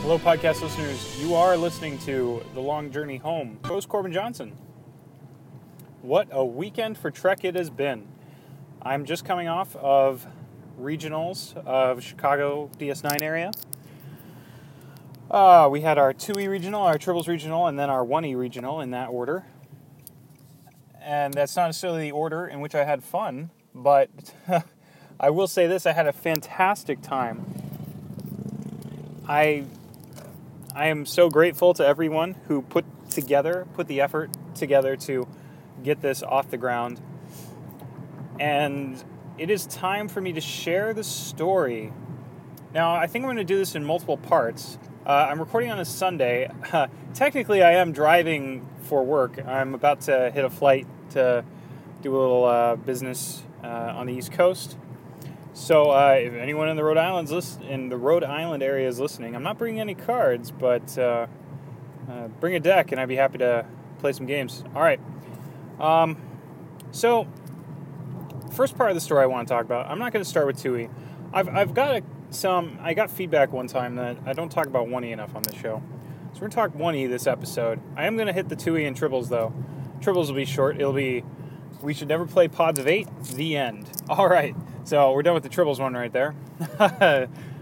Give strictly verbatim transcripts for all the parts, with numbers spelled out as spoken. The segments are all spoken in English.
Hello, podcast listeners. You are listening to The Long Journey Home. Host Corbin Johnson. What a weekend for Trek it has been. I'm just coming off of regionals of Chicago D S nine area. Uh, we had our two E regional, our Tribbles regional, and then our one E regional in that order. And that's not necessarily the order in which I had fun, but I will say this, I had a fantastic time. I I am so grateful to everyone who put together, put the effort together to get this off the ground. And it is time for me to share the story. Now, I think I'm going to do this in multiple parts. Uh, I'm recording on a Sunday. Uh, technically, I am driving for work. I'm about to hit a flight to do a little uh, business uh, on the East Coast. So, uh, if anyone in the Rhode Island's list- in the Rhode Island area is listening, I'm not bringing any cards, but uh, uh, bring a deck, and I'd be happy to play some games. All right. Um, so, first part of the story I want to talk about. I'm not going to start with two E. I've I've got a, some. I got feedback one time that I don't talk about one E enough on this show, so we're going to talk one E this episode. I am going to hit the two E and Tribbles though. Tribbles will be short. It'll be. We should never play pods of eight. The end. All right. So we're done with the Tribbles one right there.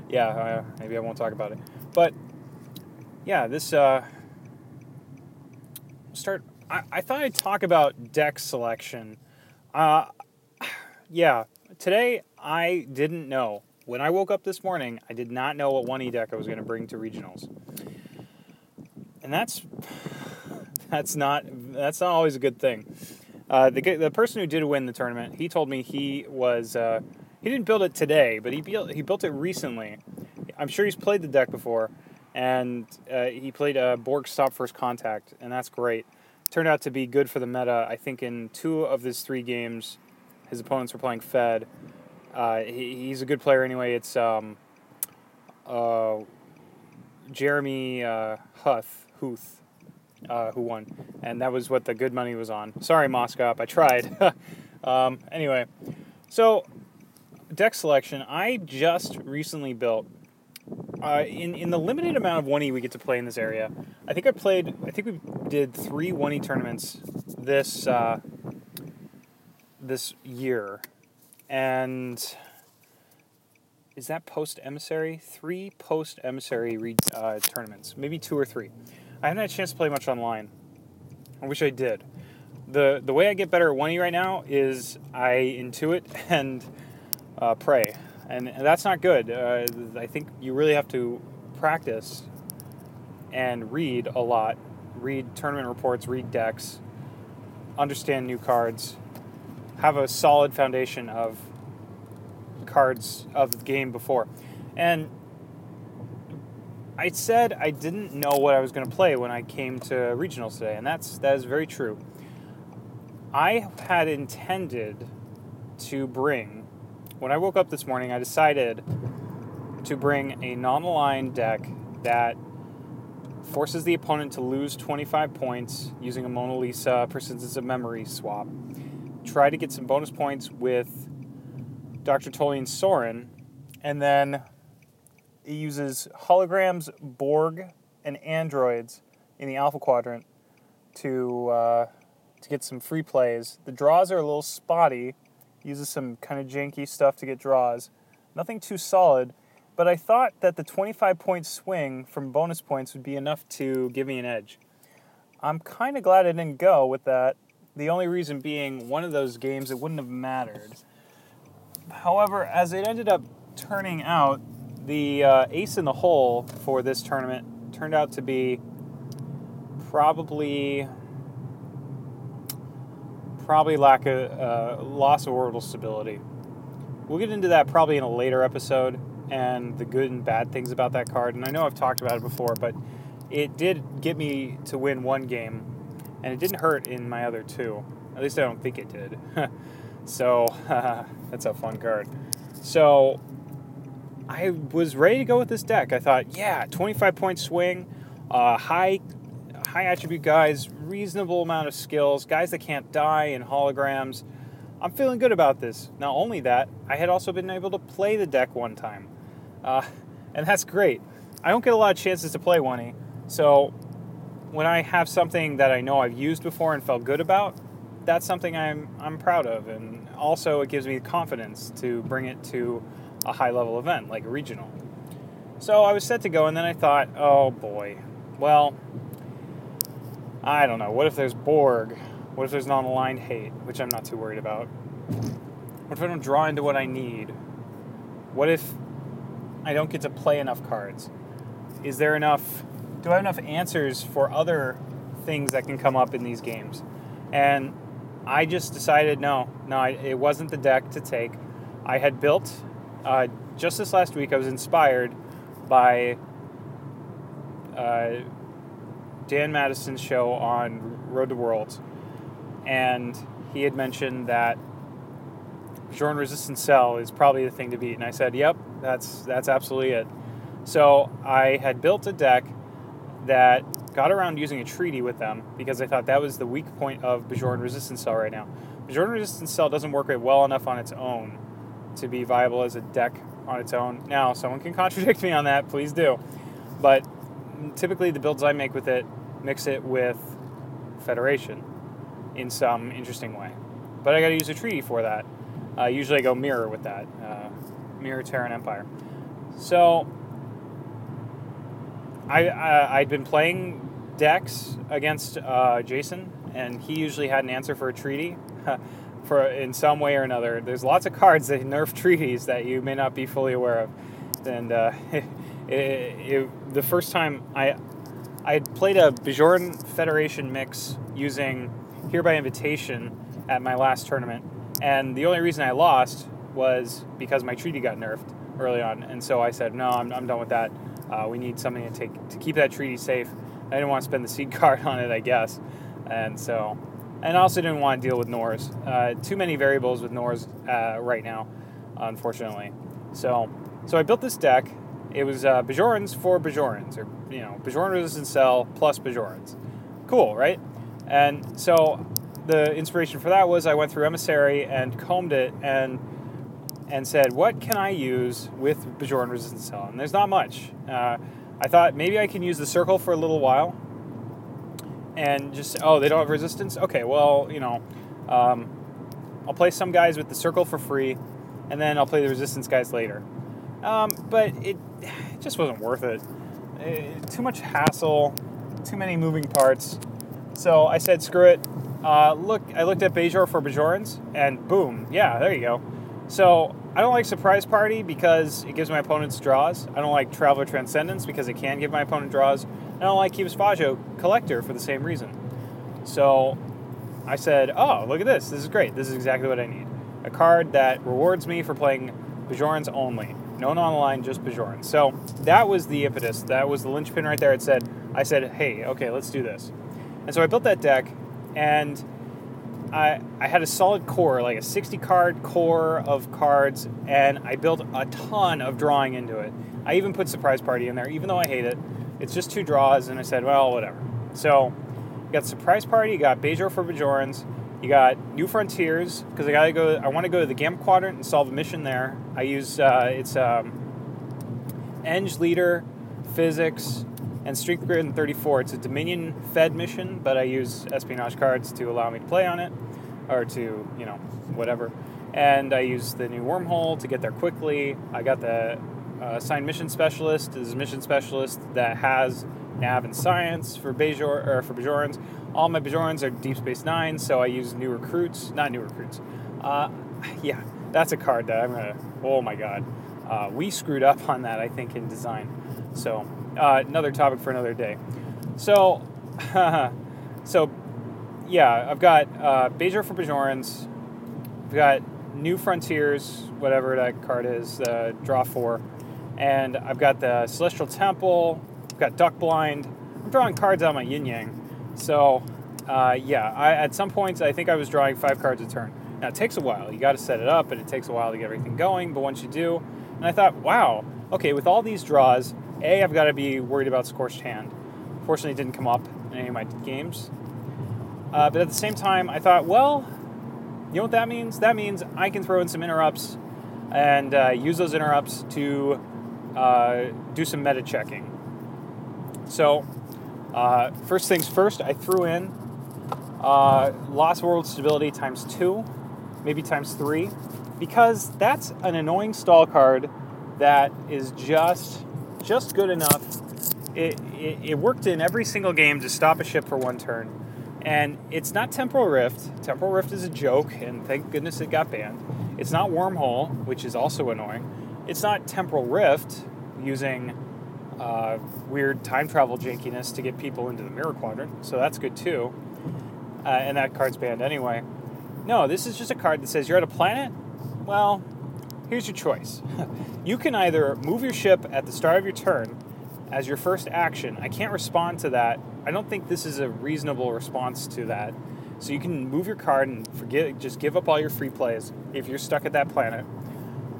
yeah. Uh, maybe I won't talk about it. But yeah, this uh, start. I, I thought I'd talk about deck selection. Uh, yeah, today I didn't know. When I woke up this morning, I did not know what one E deck I was going to bring to regionals. And that's that's not that's not always a good thing. Uh, the the person who did win the tournament, he told me he was uh, he didn't build it today, but he built he built it recently. I'm sure he's played the deck before, and uh, he played a uh, Borg Stop First Contact, and that's great. Turned out to be good for the meta. I think in two of his three games, his opponents were playing Fed. Uh, he, he's a good player anyway. It's um, uh, Jeremy uh, Huth, Huth uh, who won. And that was what the good money was on. Sorry, Moscop. I tried. um, anyway, so deck selection. I just recently built. Uh, in, in the limited amount of one E we get to play in this area, I think I played, I think we did three one E tournaments this, uh, this year. And is that post-emissary? Three post-emissary re- uh, tournaments. Maybe two or three. I haven't had a chance to play much online. I wish I did. The, the way I get better at one E right now is I intuit and uh, pray. And that's not good. Uh, I think you really have to practice and read a lot. Read tournament reports, read decks, understand new cards, have a solid foundation of cards of the game before. And I said I didn't know what I was going to play when I came to regionals today, and that's that is very true. I had intended to bring... When I woke up this morning, I decided to bring a non-aligned deck that forces the opponent to lose twenty-five points using a Mona Lisa Persistence of Memory swap. Try to get some bonus points with Doctor Tolian Sorin, and then it uses holograms, Borg, and androids in the Alpha Quadrant to uh, to get some free plays. The draws are a little spotty. Uses some kind of janky stuff to get draws. Nothing too solid, but I thought that the twenty-five-point swing from bonus points would be enough to give me an edge. I'm kind of glad I didn't go with that, the only reason being one of those games that wouldn't have mattered. However, as it ended up turning out, the uh, ace in the hole for this tournament turned out to be probably... Probably lack of uh, loss of orbital stability. We'll get into that probably in a later episode and the good and bad things about that card. And I know I've talked about it before, but it did get me to win one game, and it didn't hurt in my other two. At least I don't think it did. so that's a fun card. So I was ready to go with this deck. I thought, yeah, twenty-five-point swing, uh, high, high attribute guys. Reasonable amount of skills, guys that can't die in holograms, I'm feeling good about this. Not only that, I had also been able to play the deck one time. Uh, and that's great. I don't get a lot of chances to play one E, so when I have something that I know I've used before and felt good about, that's something I'm I'm proud of. And also it gives me confidence to bring it to a high-level event, like a regional. So I was set to go, and then I thought, oh boy, well, I don't know. What if there's Borg? What if there's non-aligned hate, which I'm not too worried about? What if I don't draw into what I need? What if I don't get to play enough cards? Is there enough... Do I have enough answers for other things that can come up in these games? And I just decided, no, no, it wasn't the deck to take. I had built... Uh, just this last week, I was inspired by uh, Dan Madison's show on Road to Worlds, and he had mentioned that Bajoran Resistance Cell is probably the thing to beat, and I said, yep, that's that's absolutely it. So I had built a deck that got around using a treaty with them, because I thought that was the weak point of Bajoran Resistance Cell right now. Bajoran Resistance Cell doesn't work well enough on its own to be viable as a deck on its own. Now, someone can contradict me on that, please do. But typically the builds I make with it mix it with Federation in some interesting way. But I gotta use a treaty for that. Uh, usually I go Mirror with that. Uh, Mirror Terran Empire. So, I, I, I'd been playing decks against uh, Jason, and he usually had an answer for a treaty. For in some way or another, there's lots of cards that nerf treaties that you may not be fully aware of. And uh, it, it, the first time I I had played a Bajoran Federation mix using Here by Invitation at my last tournament, and the only reason I lost was because my treaty got nerfed early on, and so I said, no, I'm I'm done with that. Uh, we need something to take to keep that treaty safe. I didn't want to spend the seed card on it, I guess, and so. And I also didn't want to deal with N O Rs. Uh, too many variables with N O Rs uh, right now, unfortunately. So so I built this deck. It was uh, Bajorans for Bajorans, or, you know, Bajoran Resistance Cell plus Bajorans. Cool, right? And so the inspiration for that was I went through Emissary and combed it and and said, what can I use with Bajoran Resistance Cell? And there's not much. Uh, I thought maybe I can use the circle for a little while. And just, oh, they don't have resistance? Okay, well, you know, um, I'll play some guys with the circle for free, and then I'll play the resistance guys later. Um, but it, it just wasn't worth it. it. Too much hassle, too many moving parts. So I said, screw it. Uh, look, I looked at Bajor for Bajorans, and boom, yeah, there you go. So I don't like Surprise Party because it gives my opponents draws. I don't like Travel Transcendence because it can give my opponent draws. I don't like Kibas Fajo Collector for the same reason. So I said, oh, look at this. This is great. This is exactly what I need. A card that rewards me for playing Bajorans only. No non-aligned, just Bajorans. So that was the impetus. That was the linchpin right there. It said, I said, hey, okay, let's do this. And so I built that deck, and I I had a solid core, like a sixty-card core of cards, and I built a ton of drawing into it. I even put Surprise Party in there, even though I hate it. It's just two draws, and I said, well, whatever. So, you got Surprise Party, you got Bajor for Bajorans, you got New Frontiers, because I gotta go. I want to go to the Gamma Quadrant and solve a mission there. I use, uh, it's um, Eng Leader, Physics, and Strength Grid thirty-four. It's a Dominion-fed mission, but I use espionage cards to allow me to play on it, or to, you know, whatever. And I use the new Wormhole to get there quickly. I got the... Uh, Assigned Mission Specialist is a mission specialist that has nav and science for Bajor or for Bajorans. All my Bajorans are Deep Space Nine, so I use New Recruits, not New Recruits. Uh, yeah, that's a card that I'm gonna. Oh my God, uh, we screwed up on that, I think, in design. So uh, another topic for another day. So, so yeah, I've got uh, Bajor for Bajorans. I've got New Frontiers, whatever that card is. Uh, draw four. And I've got the Celestial Temple, I've got Duck Blind. I'm drawing cards out of my yin-yang. So, uh, yeah, I, at some points I think I was drawing five cards a turn. Now, it takes a while. You got to set it up, and it takes a while to get everything going. But once you do, and I thought, wow, okay, with all these draws, A, I've got to be worried about Scorched Hand. Fortunately, it didn't come up in any of my games. Uh, but at the same time, I thought, well, You know what that means? That means I can throw in some interrupts and uh, use those interrupts to uh, do some meta checking. So, uh, first things first, I threw in uh, Lost World Stability times two, maybe times three, because that's an annoying stall card that is just just good enough. It, it, it worked in every single game to stop a ship for one turn. And it's not Temporal Rift. Temporal Rift is a joke, and thank goodness it got banned. It's not Wormhole, which is also annoying. It's not Temporal Rift, using uh, weird time travel jankiness to get people into the Mirror Quadrant, so that's good too. Uh, and that card's banned anyway. No, this is just a card that says you're at a planet. Well, here's your choice. You can either move your ship at the start of your turn as your first action. I can't respond to that. I don't think this is a reasonable response to that. So you can move your card and forget, just give up all your free plays if you're stuck at that planet.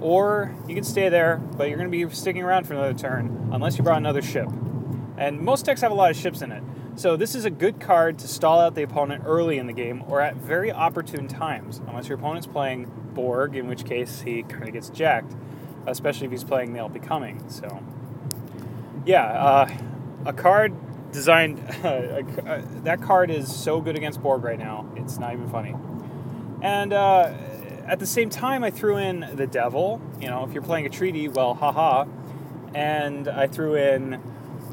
Or you can stay there, but you're going to be sticking around for another turn unless you brought another ship. And most decks have a lot of ships in it. So this is a good card to stall out the opponent early in the game or at very opportune times, unless your opponent's playing Borg, in which case he kind of gets jacked, especially if he's playing They'll Be Coming. So, yeah, uh, a card... Designed, uh, uh, that card is so good against Borg right now, it's not even funny. And uh, at the same time, I threw in the Devil. You know, if you're playing a treaty, well, haha. And I threw in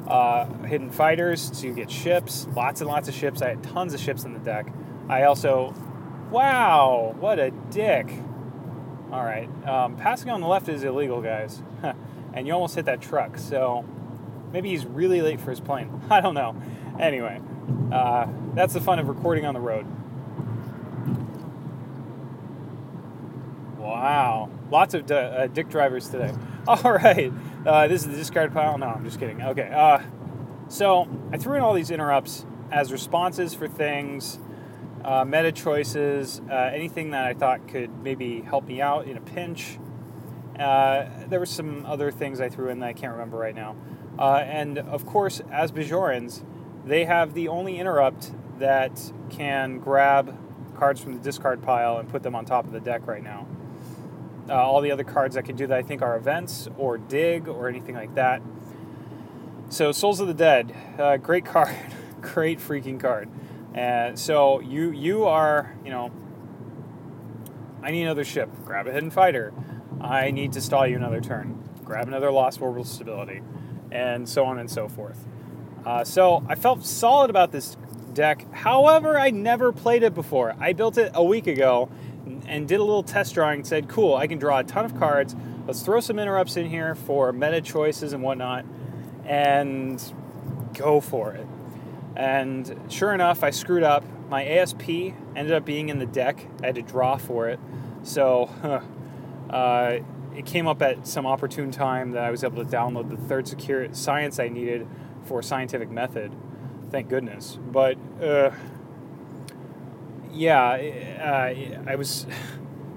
uh, Hidden Fighters to get ships, lots and lots of ships. I had tons of ships in the deck. I also, wow, what a dick. All right, um, passing on the left is illegal, guys. And you almost hit that truck, so... Maybe he's really late for his plane. I don't know. Anyway, uh, that's the fun of recording on the road. Wow. Lots of d- uh, dick drivers today. All right. Uh, this is the discard pile. No, I'm just kidding. Okay. Uh, so I threw in all these interrupts as responses for things, uh, meta choices, uh, anything that I thought could maybe help me out in a pinch. Uh, there were some other things I threw in that I can't remember right now. Uh, and, of course, as Bajorans, they have the only interrupt that can grab cards from the discard pile and put them on top of the deck right now. Uh, all the other cards that can do that, I think, are events or dig or anything like that. So, Souls of the Dead, uh, great card. Great freaking card. Uh, so, you, you are, you know, I need another ship. Grab a Hidden Fighter. I need to stall you another turn. Grab another Lost World Stability. And so on and so forth. Uh, so I felt solid about this deck. However, I never played it before. I built it a week ago and did a little test drawing and said, cool, I can draw a ton of cards. Let's throw some interrupts in here for meta choices and whatnot and go for it. And sure enough, I screwed up. My A S P ended up being in the deck. I had to draw for it. So... Huh, uh, It came up at some opportune time that I was able to download the third secure science I needed for Scientific Method. Thank goodness. But, uh, yeah, uh, I was...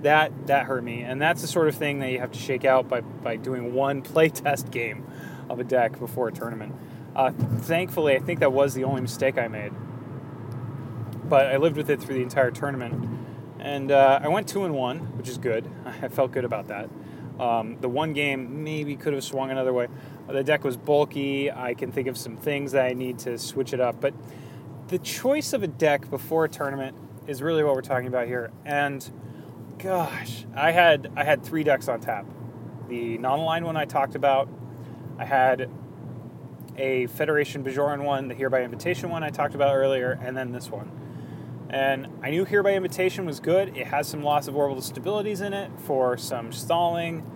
that that hurt me. And that's the sort of thing that you have to shake out by, by doing one playtest game of a deck before a tournament. Uh, thankfully, I think that was the only mistake I made. But I lived with it through the entire tournament. And uh, I went two and one, which is good. I felt good about that. Um, the one game maybe could have swung another way. The deck was bulky. I can think of some things that I need to switch it up. But the choice of a deck before a tournament is really what we're talking about here. And gosh, I had I had three decks on tap. The non-aligned one I talked about. I had a Federation Bajoran one, the Here by Invitation one I talked about earlier, and then this one. And I knew Here by Invitation was good. It has some loss of orbital stabilities in it for some stalling.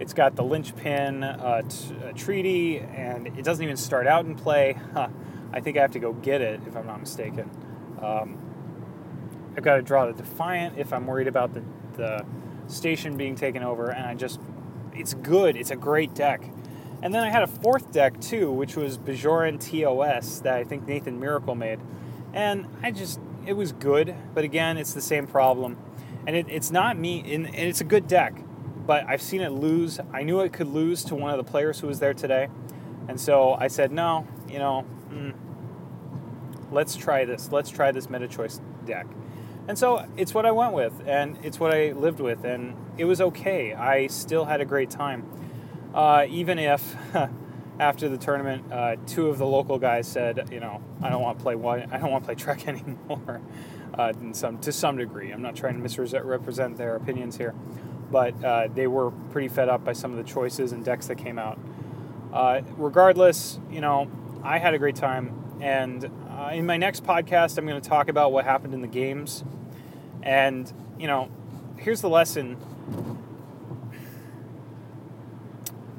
It's got the linchpin uh, t- uh, treaty, and it doesn't even start out in play. Huh. I think I have to go get it, if I'm not mistaken. Um, I've got to draw the Defiant if I'm worried about the, the station being taken over, and I just... It's good. It's a great deck. And then I had a fourth deck, too, which was Bajoran T O S that I think Nathan Miracle made. And I just... It was good, but again, it's the same problem. And it, it's not me, and it's a good deck, but I've seen it lose. I knew it could lose to one of the players who was there today. And so I said, no, you know, mm, let's try this. Let's try this meta choice deck. And so it's what I went with, and it's what I lived with, and it was okay. I still had a great time. Uh, even if, after the tournament, uh, two of the local guys said, you know, I don't want to play one, I don't want to play Trek anymore, uh, in some, to some degree. I'm not trying to misrepresent their opinions here, but uh, they were pretty fed up by some of the choices and decks that came out. Uh, regardless, you know, I had a great time, and uh, in my next podcast, I'm going to talk about what happened in the games. And, you know, here's the lesson.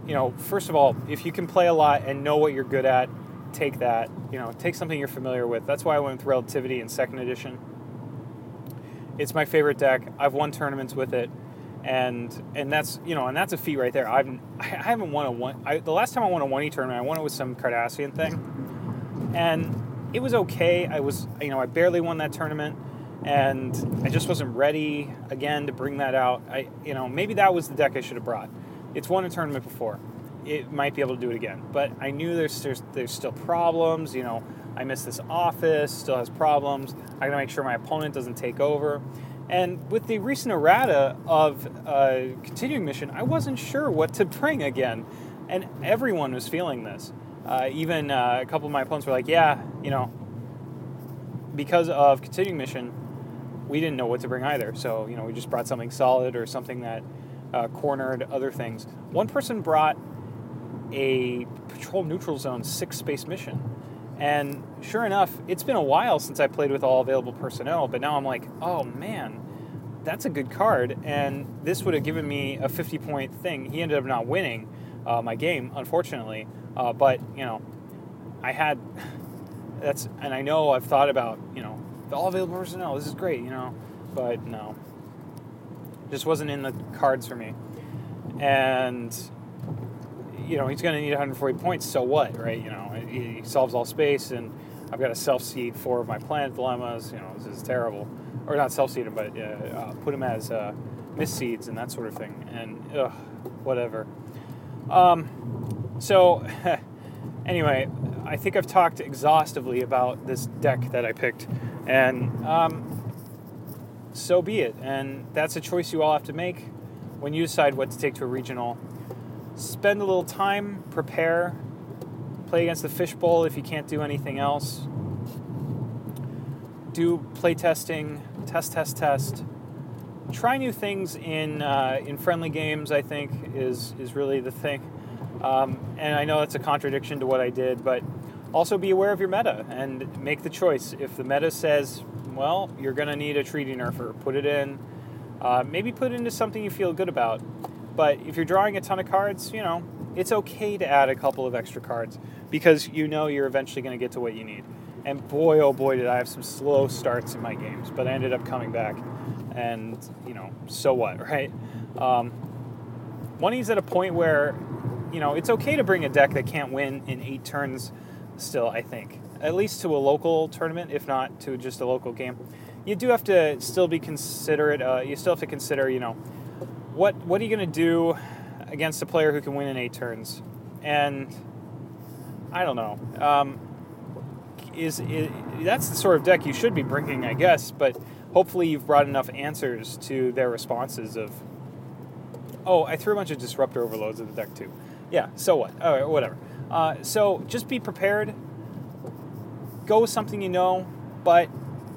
You know, first of all, if you can play a lot and know what you're good at, take that. You know, take something you're familiar with. That's why I went with Relativity in second edition. It's my favorite deck. I've won tournaments with it, and and that's, you know, and that's a feat right there. I've I haven't won a one. I, the last time I won a one E tournament, I won it with some Cardassian thing, and it was okay. I was, you know, I barely won that tournament, and I just wasn't ready again to bring that out. I, you know, maybe that was the deck I should have brought. It's won a tournament before. It might be able to do it again. But I knew there's, there's there's still problems. You know, I miss this office, still has problems. I gotta make sure my opponent doesn't take over. And with the recent errata of uh, Continuing Mission, I wasn't sure what to bring again. And everyone was feeling this. Uh, even uh, a couple of my opponents were like, yeah, you know, because of Continuing Mission, we didn't know what to bring either. So, you know, we just brought something solid or something that Uh, cornered other things. One person brought a Patrol Neutral Zone six space mission, and sure enough, it's been a while since I played with All Available Personnel, but now I'm like, oh man, that's a good card, and this would have given me a fifty point thing. He ended up not winning uh, my game, unfortunately, uh, but you know, I had that's, and I know I've thought about, you know, the All Available Personnel, this is great, you know, but no, just wasn't in the cards for me. And, you know, he's going to need one hundred forty points, so what, right? You know, he solves all space, and I've got to self-seed four of my planet dilemmas. You know, this is terrible. Or not self-seed him, but uh, uh, put him as uh, misseeds and that sort of thing. And, ugh, whatever. Um, so, anyway, I think I've talked exhaustively about this deck that I picked. And, um... so be it, and that's a choice you all have to make when you decide what to take to a regional. Spend a little time, prepare, play against the fishbowl if you can't do anything else. Do play testing, test, test, test. Try new things in uh, in friendly games, I think, is, is really the thing. Um, and I know that's a contradiction to what I did, but also be aware of your meta and make the choice. If the meta says, well, you're going to need a treaty nerfer, put it in. Uh, maybe put it into something you feel good about. But if you're drawing a ton of cards, you know, it's okay to add a couple of extra cards because you know you're eventually going to get to what you need. And boy, oh boy, did I have some slow starts in my games, but I ended up coming back. And, you know, so what, right? Um, one is at a point where, you know, it's okay to bring a deck that can't win in eight turns still, I think. At least to a local tournament, if not to just a local game. You do have to still be considerate. Uh, you still have to consider, you know, what what are you going to do against a player who can win in eight turns? And I don't know. Um, is, is that's the sort of deck you should be bringing, I guess, but hopefully you've brought enough answers to their responses of, oh, I threw a bunch of disruptor overloads at the deck, too. Yeah, so what? All right, whatever. Uh, so just be prepared. Go with something you know, but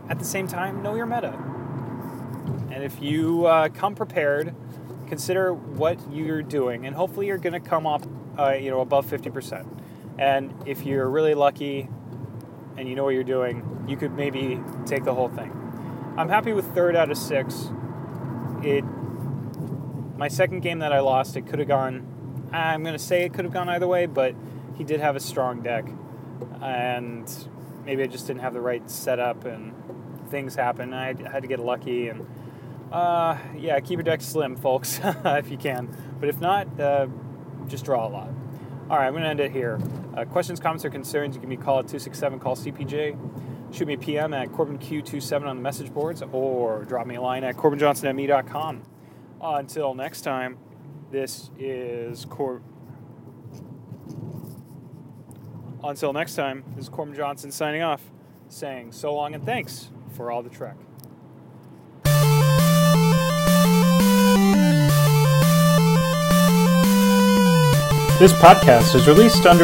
at the same time, know your meta. And if you uh, come prepared, consider what you're doing, and hopefully you're going to come up, uh, you know, above fifty percent. And if you're really lucky and you know what you're doing, you could maybe take the whole thing. I'm happy with third out of six. It, my second game that I lost, it could have gone. I'm going to say it could have gone either way, but he did have a strong deck, and maybe I just didn't have the right setup, and things happened. I had to get lucky, and uh, yeah, keep your deck slim, folks, if you can. But if not, uh, just draw a lot. All right, I'm going to end it here. Uh, questions, comments, or concerns, you can be called at two six seven call C P J. Shoot me a P M at Corbin Q twenty-seven on the message boards, or drop me a line at Corbin Johnson at m e dot com. Uh, until next time, this is Corbin. Until next time, this is Corbin Johnson signing off, saying so long and thanks for all the Trek. This podcast is released under